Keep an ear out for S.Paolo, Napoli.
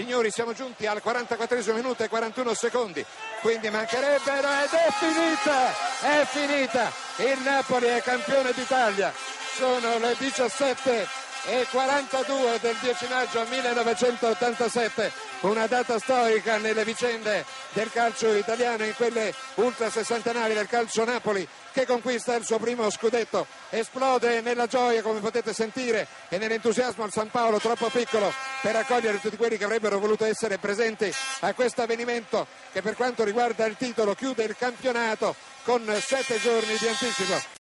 Signori, siamo giunti al 44esimo minuto e 41 secondi, quindi mancherebbero ed è finita! È finita! Il Napoli è campione d'Italia. Sono le 17:42 del 10 maggio 1987, una data storica nelle vicende del calcio italiano, in quelle ultrasessantenari del calcio Napoli che conquista il suo primo scudetto. Esplode nella gioia, come potete sentire, e nell'entusiasmo al San Paolo, troppo piccolo per accogliere tutti quelli che avrebbero voluto essere presenti a questo avvenimento che, per quanto riguarda il titolo, chiude il campionato con 7 giorni di anticipo.